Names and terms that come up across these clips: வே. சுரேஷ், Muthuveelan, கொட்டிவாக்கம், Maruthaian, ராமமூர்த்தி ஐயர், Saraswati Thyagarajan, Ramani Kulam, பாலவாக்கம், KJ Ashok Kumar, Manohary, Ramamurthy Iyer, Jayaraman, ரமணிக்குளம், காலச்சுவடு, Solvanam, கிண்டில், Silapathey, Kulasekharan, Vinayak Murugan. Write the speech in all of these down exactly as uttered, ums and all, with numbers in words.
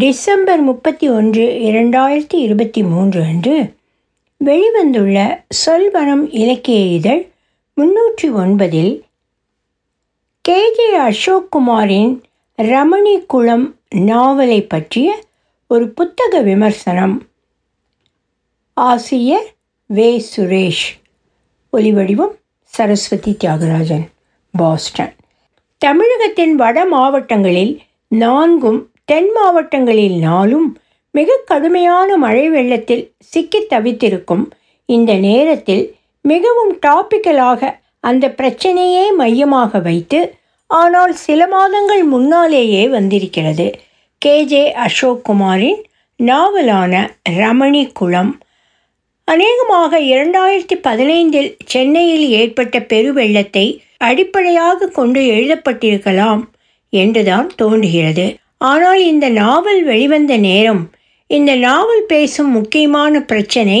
December முப்பத்தி ஒன்று இரண்டாயிரத்தி இருபத்தி மூன்று அன்று வெளிவந்துள்ள சொல்வனம் இலக்கிய இதழ் முன்னூற்றி ஒன்பதில் கேஜே அசோக் குமாரின் ரமணி குளம் நாவலை பற்றிய ஒரு புத்தக விமர்சனம். ஆசிரியர் வே. சுரேஷ். ஒலிவடிவம் சரஸ்வதி தியாகராஜன், பாஸ்டன். தமிழகத்தின் வட மாவட்டங்களில் நான்கும் தென் மாவட்டங்களில் நாளும் மிக கடுமையான மழை வெள்ளத்தில் சிக்கி தவித்திருக்கும் இந்த நேரத்தில் மிகவும் டாப்பிக்கலாக அந்த பிரச்சனையே மையமாக வைத்து ஆனால் சில மாதங்கள் முன்னாலேயே வந்திருக்கிறது கேஜே அசோக் குமாரின் நாவலான ரமணி குளம். அநேகமாக இரண்டாயிரத்தி பதினைந்தில் சென்னையில் ஏற்பட்ட பெருவெள்ளத்தை அடிப்படையாக கொண்டு எழுதப்பட்டிருக்கலாம் என்றுதான் தோன்றுகிறது. ஆனால் இந்த நாவல் வெளிவந்த நேரம் இந்த நாவல் பேசும் முக்கியமான பிரச்சனை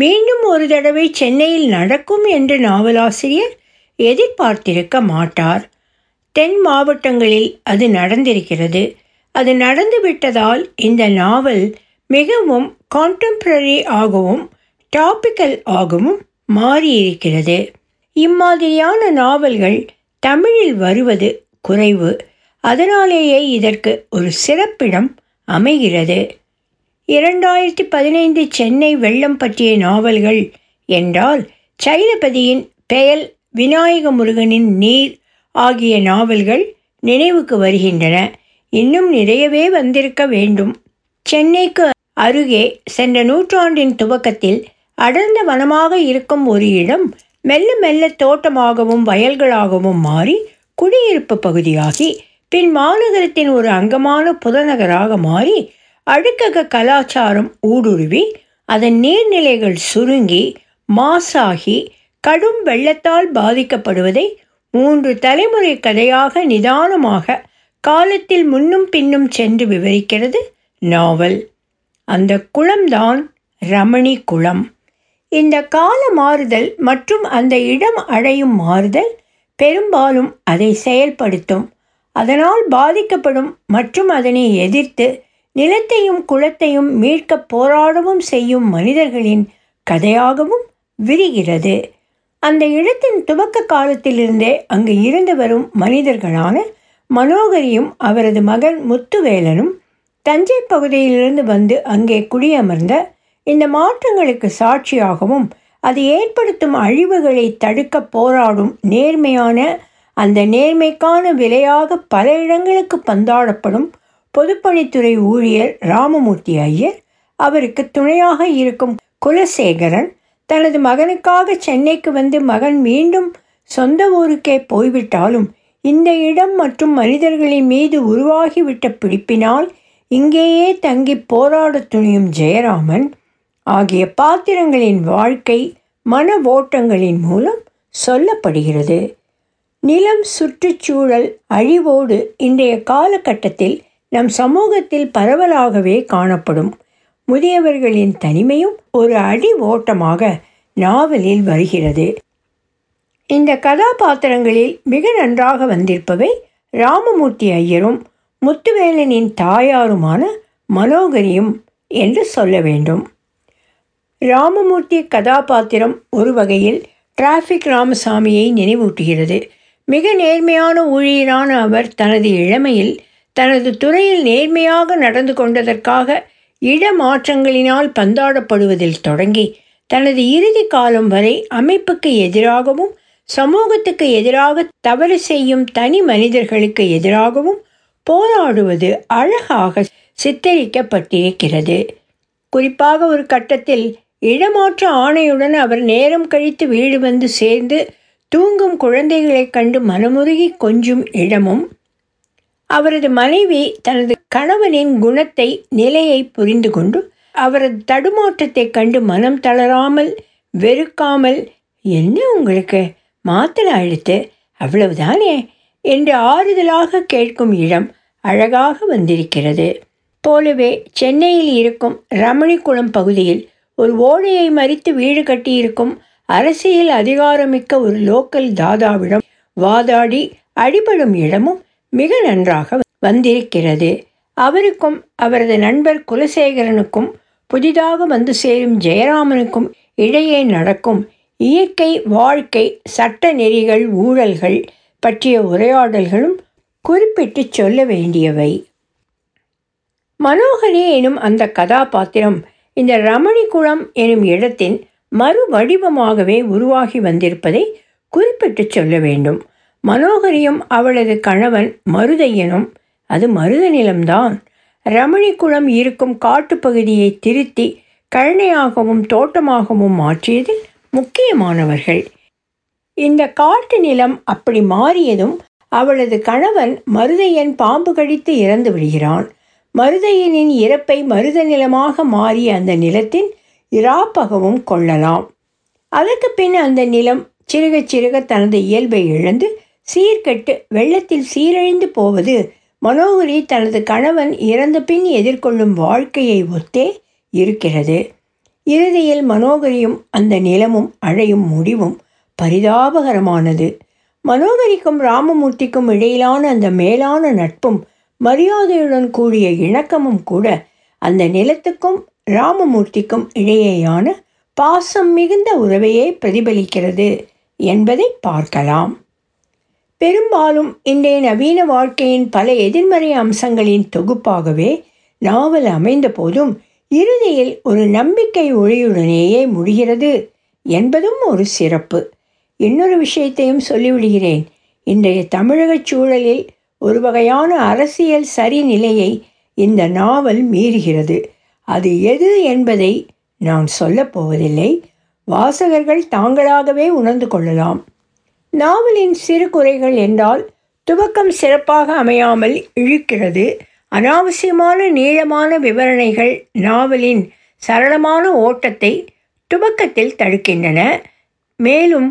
மீண்டும் ஒரு தடவை சென்னையில் நடக்கும் என்று நாவலாசிரியர் எதிர்பார்த்திருக்க மாட்டார். தென் மாவட்டங்களில் அது நடந்திருக்கிறது. அது நடந்துவிட்டதால் இந்த நாவல் மிகவும் கான்டெம்பரரி ஆகவும் டாப்பிக்கல் ஆகவும் மாறியிருக்கிறது. இம்மாதிரியான நாவல்கள் தமிழில் வருவது குறைவு. அதனாலேயே இதற்கு ஒரு சிறப்பிடம் அமைகிறது. இரண்டாயிரத்தி பதினைந்து சென்னை வெள்ளம் பற்றிய நாவல்கள் என்றால் சைலபதியின் பெயல், விநாயக முருகனின் நீர் ஆகிய நாவல்கள் நினைவுக்கு வருகின்றன. இன்னும் நிறையவே வந்திருக்க வேண்டும். சென்னைக்கு அருகே சென்ற நூற்றாண்டின் துவக்கத்தில் அடர்ந்த வனமாக இருக்கும் ஒரு இடம் மெல்ல மெல்ல தோட்டமாகவும் வயல்களாகவும் மாறி குடியிருப்பு பகுதியாகி பின் மாநகரத்தின் ஒரு அங்கமான புறநகராக மாறி அடுக்கக கலாச்சாரம் ஊடுருவி அதன் நீர்நிலைகள் சுருங்கி மாசாகி கடும் வெள்ளத்தால் பாதிக்கப்படுவதை மூன்று தலைமுறை கதையாக நிதானமாக காலத்தில் முன்னும் பின்னும் சென்று விவரிக்கிறது நாவல். அந்த குளம்தான் ரமணி குளம். இந்த கால மாறுதல் மற்றும் அந்த இடம் அடையும் மாறுதல் பெரும்பாலும் அதை செயல்படுத்தும். அதனால் பாதிக்கப்படும் மற்றும் அதனை எதிர்த்து நிலத்தையும் குளத்தையும் மீட்க போராடவும் செய்யும் மனிதர்களின் கதையாகவும் விரிகிறது. அந்த இடத்தின் துவக்க காலத்திலிருந்தே அங்கு இருந்து வரும் மனிதர்களான மனோகரியும் அவரது மகன் முத்துவேலனும் தஞ்சை பகுதியிலிருந்து வந்து அங்கே குடியமர்ந்த இந்த மாற்றங்களுக்கு சாட்சியாகவும் அது ஏற்படுத்தும் அழிவுகளை தடுக்க போராடும் நேர்மையான அந்த நேர்மைக்கான விலையாக பல இடங்களுக்கு பந்தாடப்படும் பொதுப்பணித்துறை ஊழியர் ராமமூர்த்தி ஐயர், அவருக்கு துணையாக இருக்கும் குலசேகரன், தனது மகனுக்காக சென்னைக்கு வந்து மகன் மீண்டும் சொந்த ஊருக்கே போய்விட்டாலும் இந்த இடம் மற்றும் மனிதர்களின் மீது உருவாகிவிட்ட பிடிப்பினால் இங்கேயே தங்கி போராட துணியும் ஜெயராமன் ஆகிய பாத்திரங்களின் வாழ்க்கை மன ஓட்டங்களின் மூலம் சொல்லப்படுகிறது. நிலம், சுற்றுச்சூழல் அழிவோடு இன்றைய காலகட்டத்தில் நம் சமூகத்தில் பரவலாகவே காணப்படும் முதியவர்களின் தனிமையும் ஒரு அடி ஓட்டமாக நாவலில் வருகிறது. இந்த கதாபாத்திரங்களில் மிக நன்றாக வந்திருப்பவை ராமமூர்த்தி ஐயரும் முத்துவேலனின் தாயாருமான மனோகரியும் என்று சொல்ல வேண்டும். ராமமூர்த்தி கதாபாத்திரம் ஒரு வகையில் டிராஃபிக் ராமசாமியை நினைவூட்டுகிறது. மிக நேர்மையான ஊழியரான அவர் தனது இளமையில் தனது துறையில் நேர்மையாக நடந்து கொண்டதற்காக இடமாற்றங்களினால் பந்தாடப்படுவதில் தொடங்கி தனது இறுதி காலம் வரை அமைப்புக்கு எதிராகவும் சமூகத்துக்கு எதிராக தவறு செய்யும் தனி மனிதர்களுக்கு எதிராகவும் போராடுவது அழகாக சித்தரிக்கப்பட்டிருக்கிறது. குறிப்பாக ஒரு கட்டத்தில் இடமாற்ற ஆணையுடன் அவர் நேரம் கழித்து வீடு வந்து சேர்ந்து தூங்கும் குழந்தைகளைக் கண்டு மனமுருகி கொஞ்சும் இடமும் அவரது மனைவி தனது கணவனின் குணத்தை நிலையை புரிந்து கொண்டு அவரது தடுமாற்றத்தை கண்டு மனம் தளராமல் வெறுக்காமல் என்ன உங்களுக்கு மாத்தளை அழுத்து அவ்வளவுதானே என்று ஆறுதலாக கேட்கும் இடம் அழகாக வந்திருக்கிறது. போலவே சென்னையில் இருக்கும் ரமணிக்குளம் பகுதியில் ஒரு ஓடையை மறித்து வீடு கட்டியிருக்கும் அரசியல் அதிகாரமிக்க ஒரு லோக்கல் தாதாவிடம் வாதாடி அடிபடும் இடமும் மிக நன்றாக வந்திருக்கிறது. அவருக்கும் அவரது நண்பர் குலசேகரனுக்கும் புதிதாக வந்து சேரும் ஜெயராமனுக்கும் இடையே நடக்கும் இயற்கை வாழ்க்கை சட்ட நெறிகள் ஊழல்கள் பற்றிய உரையாடல்களும் குறிப்பிட்டு சொல்ல வேண்டியவை. மனோஹரி எனும் அந்த கதாபாத்திரம் இந்த ரமணிக்குளம் எனும் இடத்தின் மறு வடிவமாகவே உருவாகி வந்திருப்பதை குறிப்பிட்டு சொல்ல வேண்டும். மனோகரியும் அவளது கணவன் மருதையனும், அது மருத நிலம்தான், ரமணிக்குளம் இருக்கும் காட்டுப்பகுதியை திருத்தி கழனையாகவும் தோட்டமாகவும் மாற்றியதில் முக்கியமானவர்கள். இந்த காட்டு நிலம் அப்படி மாறியதும் அவளது கணவன் மருதையன் பாம்பு கடித்து இறந்து விடுகிறான். மருதையனின் இறப்பை மருத நிலமாக மாறிய அந்த நிலத்தின் இராப்பகவும் கொள்ளலாம். அதற்கு பின் அந்த நிலம் சிறுக சிறுக தனது இயல்பை இழந்து சீர்கெட்டு வெள்ளத்தில் சீரழிந்து போவது மனோகரி தனது கணவன் இறந்த பின் எதிர்கொள்ளும் வாழ்க்கையை ஒத்தே இருக்கிறது. இறுதியில் மனோகரியும் அந்த நிலமும் அழையும் முடிவும் பரிதாபகரமானது. மனோகரிக்கும் ராமமூர்த்திக்கும் இடையிலான அந்த மேலான நட்பும் மரியாதையுடன் கூடிய இணக்கமும் கூட அந்த நிலத்துக்கும் ராமமூர்த்திக்கும் இடையேயான பாசம் மிகுந்த உறவையே பிரதிபலிக்கிறது என்பதை பார்க்கலாம். பெரும்பாலும் இன்றைய நவீன வாழ்க்கையின் பல எதிர்மறை அம்சங்களின் தொகுப்பாகவே நாவல் அமைந்த போதும் இறுதியில் ஒரு நம்பிக்கை ஒளியுடனேயே முடிகிறது என்பதும் ஒரு சிறப்பு. இன்னொரு விஷயத்தையும் சொல்லிவிடுகிறேன். இன்றைய தமிழகச் சூழலில் ஒரு வகையான அரசியல் சரிநிலையை இந்த நாவல் மீறுகிறது. அது எது என்பதை நான் சொல்லப்போவதில்லை. வாசகர்கள் தாங்களாகவே உணர்ந்து கொள்ளலாம். நாவலின் சிறு குறைகள் என்றால் துவக்கம் சிறப்பாக அமையாமல் இழுக்கிறது. அனாவசியமான நீளமான விவரணைகள் நாவலின் சரளமான ஓட்டத்தை துவக்கத்தில் தடுக்கின்றன. மேலும்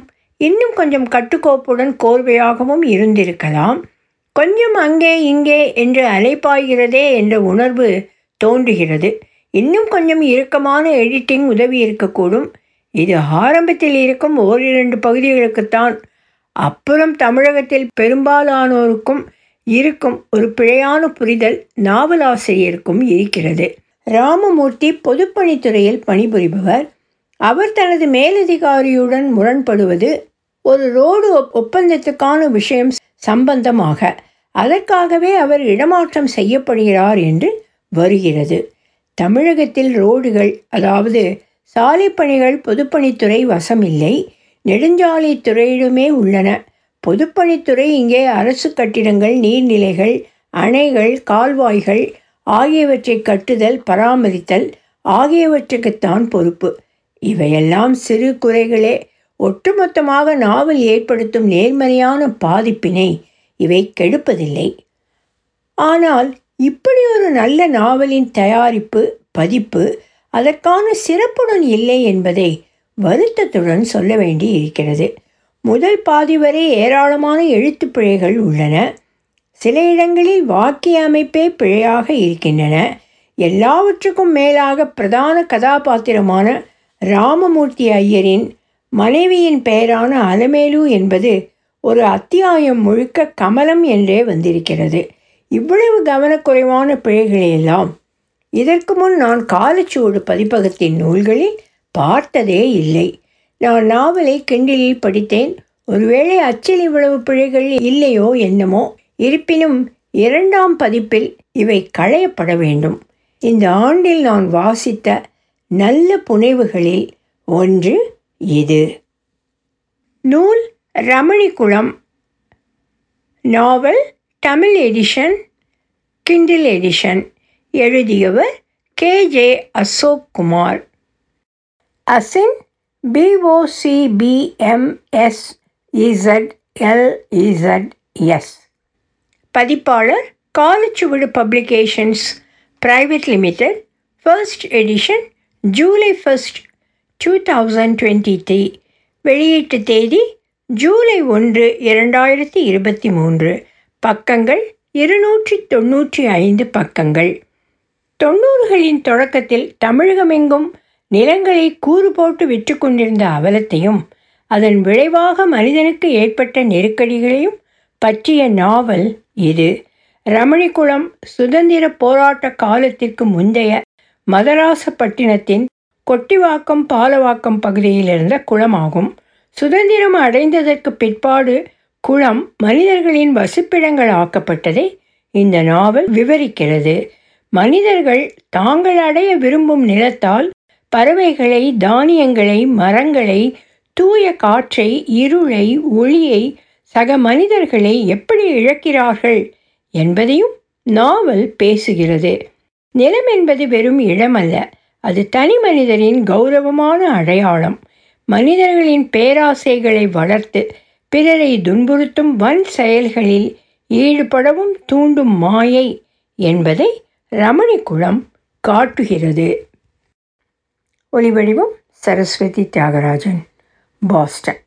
இன்னும் கொஞ்சம் கட்டுக்கோப்புடன் கோர்வையாகவும் இருந்திருக்கலாம். கொஞ்சம் அங்கே இங்கே என்று அலைப்பாய்கிறதே என்ற உணர்வு தோன்றுகிறது. இன்னும் கொஞ்சம் இறுக்கமான எடிட்டிங் உதவி இருக்கக்கூடும். இது ஆரம்பத்தில் இருக்கும் ஓரிரண்டு பகுதிகளுக்குத்தான், அப்புறம் தமிழகத்தில் பெரும்பாலானோருக்கும் இருக்கும் ஒரு பிழையான புரிதல் நாவலாசிரியருக்கும் இருக்கிறது. ராமமூர்த்தி பொதுப்பணித்துறையில் பணிபுரிபவர். அவர் தனது மேலதிகாரியுடன் முரண்படுவது ஒரு ரோடு ஒப்பந்தத்துக்கான விஷயம் சம்பந்தமாக, அதற்காகவே அவர் இடமாற்றம் செய்யப்படுகிறார் என்று வருகிறது. தமிழகத்தில் ரோடுகள், அதாவது சாலை பணிகள் பொதுப்பணித்துறை வசமில்லை, நெடுஞ்சாலை துறையிலுமே உள்ளன. பொதுப்பணித்துறை இங்கே அரசு கட்டிடங்கள், நீர்நிலைகள், அணைகள், கால்வாய்கள் ஆகியவற்றை கட்டுதல், பராமரித்தல் ஆகியவற்றுக்குத்தான் பொறுப்பு. இவையெல்லாம் சிறு குறைகளே. ஒட்டுமொத்தமாக நாவல் ஏற்படுத்தும் நேர்மறையான பாதிப்பினை இவை கெடுப்பதில்லை. ஆனால் இப்படி ஒரு நல்ல நாவலின் தயாரிப்பு, பதிப்பு அதற்கான சிறப்புடன் இல்லை என்பதை வருத்தத்துடன் சொல்ல வேண்டி இருக்கிறது. முதல் பாதி வரை ஏராளமான எழுத்து பிழைகள் உள்ளன. சில இடங்களில் வாக்கிய அமைப்பே பிழையாக இருக்கின்றன. எல்லாவற்றுக்கும் மேலாக பிரதான கதாபாத்திரமான ராமமூர்த்தி ஐயரின் மனைவியின் பெயரான அலமேலு என்பது ஒரு அத்தியாயம் முழுக்க கமலம் என்றே வந்திருக்கிறது. இவ்வளவு கவனக்குறைவான பிழைகளையெல்லாம் இதற்கு முன் நான் காலச்சுவடு பதிப்பகத்தின் நூல்களில் பார்த்ததே இல்லை. நான் நாவலை கிண்டலில் படித்தேன். ஒருவேளை அச்சில் இவ்வளவு பிழைகள் இல்லையோ என்னமோ. இருப்பினும் இரண்டாம் பதிப்பில் இவை களையப்பட வேண்டும். இந்த ஆண்டில் நான் வாசித்த நல்ல புனைவுகளில் ஒன்று இது. நூல் ரமணிக்குளம். நாவல் தமிழ் எடிஷன், கிண்டில் எடிஷன். எழுதியவர் K J Ashok Kumar. ASIN B O C B M S Z L Z S. பதிப்பாளர் காலச்சுவடு publications private limited. First edition July first two thousand twenty three. வெளியீட்டு தேதி ஜூலை ஒன்று இரண்டாயிரத்தி இருபத்தி மூன்று. பக்கங்கள் இருநூற்றி தொண்ணூற்றி ஐந்து. பக்கங்கள் தொண்ணூறுகளின் தொடக்கத்தில் தமிழகமெங்கும் நிலங்களை கூறு போட்டு விற்று கொண்டிருந்த அவலத்தையும் அதன் விளைவாக மனிதனுக்கு ஏற்பட்ட நெருக்கடிகளையும் பற்றிய நாவல் இது. ரமணிகுளம் சுதந்திர போராட்ட காலத்திற்கு முந்தைய மதராசப்பட்டினத்தின் கொட்டிவாக்கம் பாலவாக்கம் பகுதியில் இருந்த குளமாகும். சுதந்திரம் அடைந்ததற்கு பிற்பாடு குளம் மனிதர்களின் வசிப்பிடங்கள் ஆக்கப்பட்டதை இந்த நாவல் விவரிக்கிறது. மனிதர்கள் தாங்கள் அடைய விரும்பும் நிலத்தால் பறவைகளை, தானியங்களை, மரங்களை, தூய காற்றை, இருளை, ஒளியை, சக மனிதர்களை எப்படி இழக்கிறார்கள் என்பதையும் நாவல் பேசுகிறது. நிலம் என்பது வெறும் இடமல்ல, அது தனி மனிதரின் கௌரவமான அடையாளம். மனிதர்களின் பேராசைகளை வளர்த்து பிறரை துன்புறுத்தும் வன் செயல்களில் ஈடுபடவும் தூண்டும் மாயை என்பதை ரமணிகுளம் காட்டுகிறது. ஒலிவடிவம் சரஸ்வதி தியாகராஜன், பாஸ்டன்.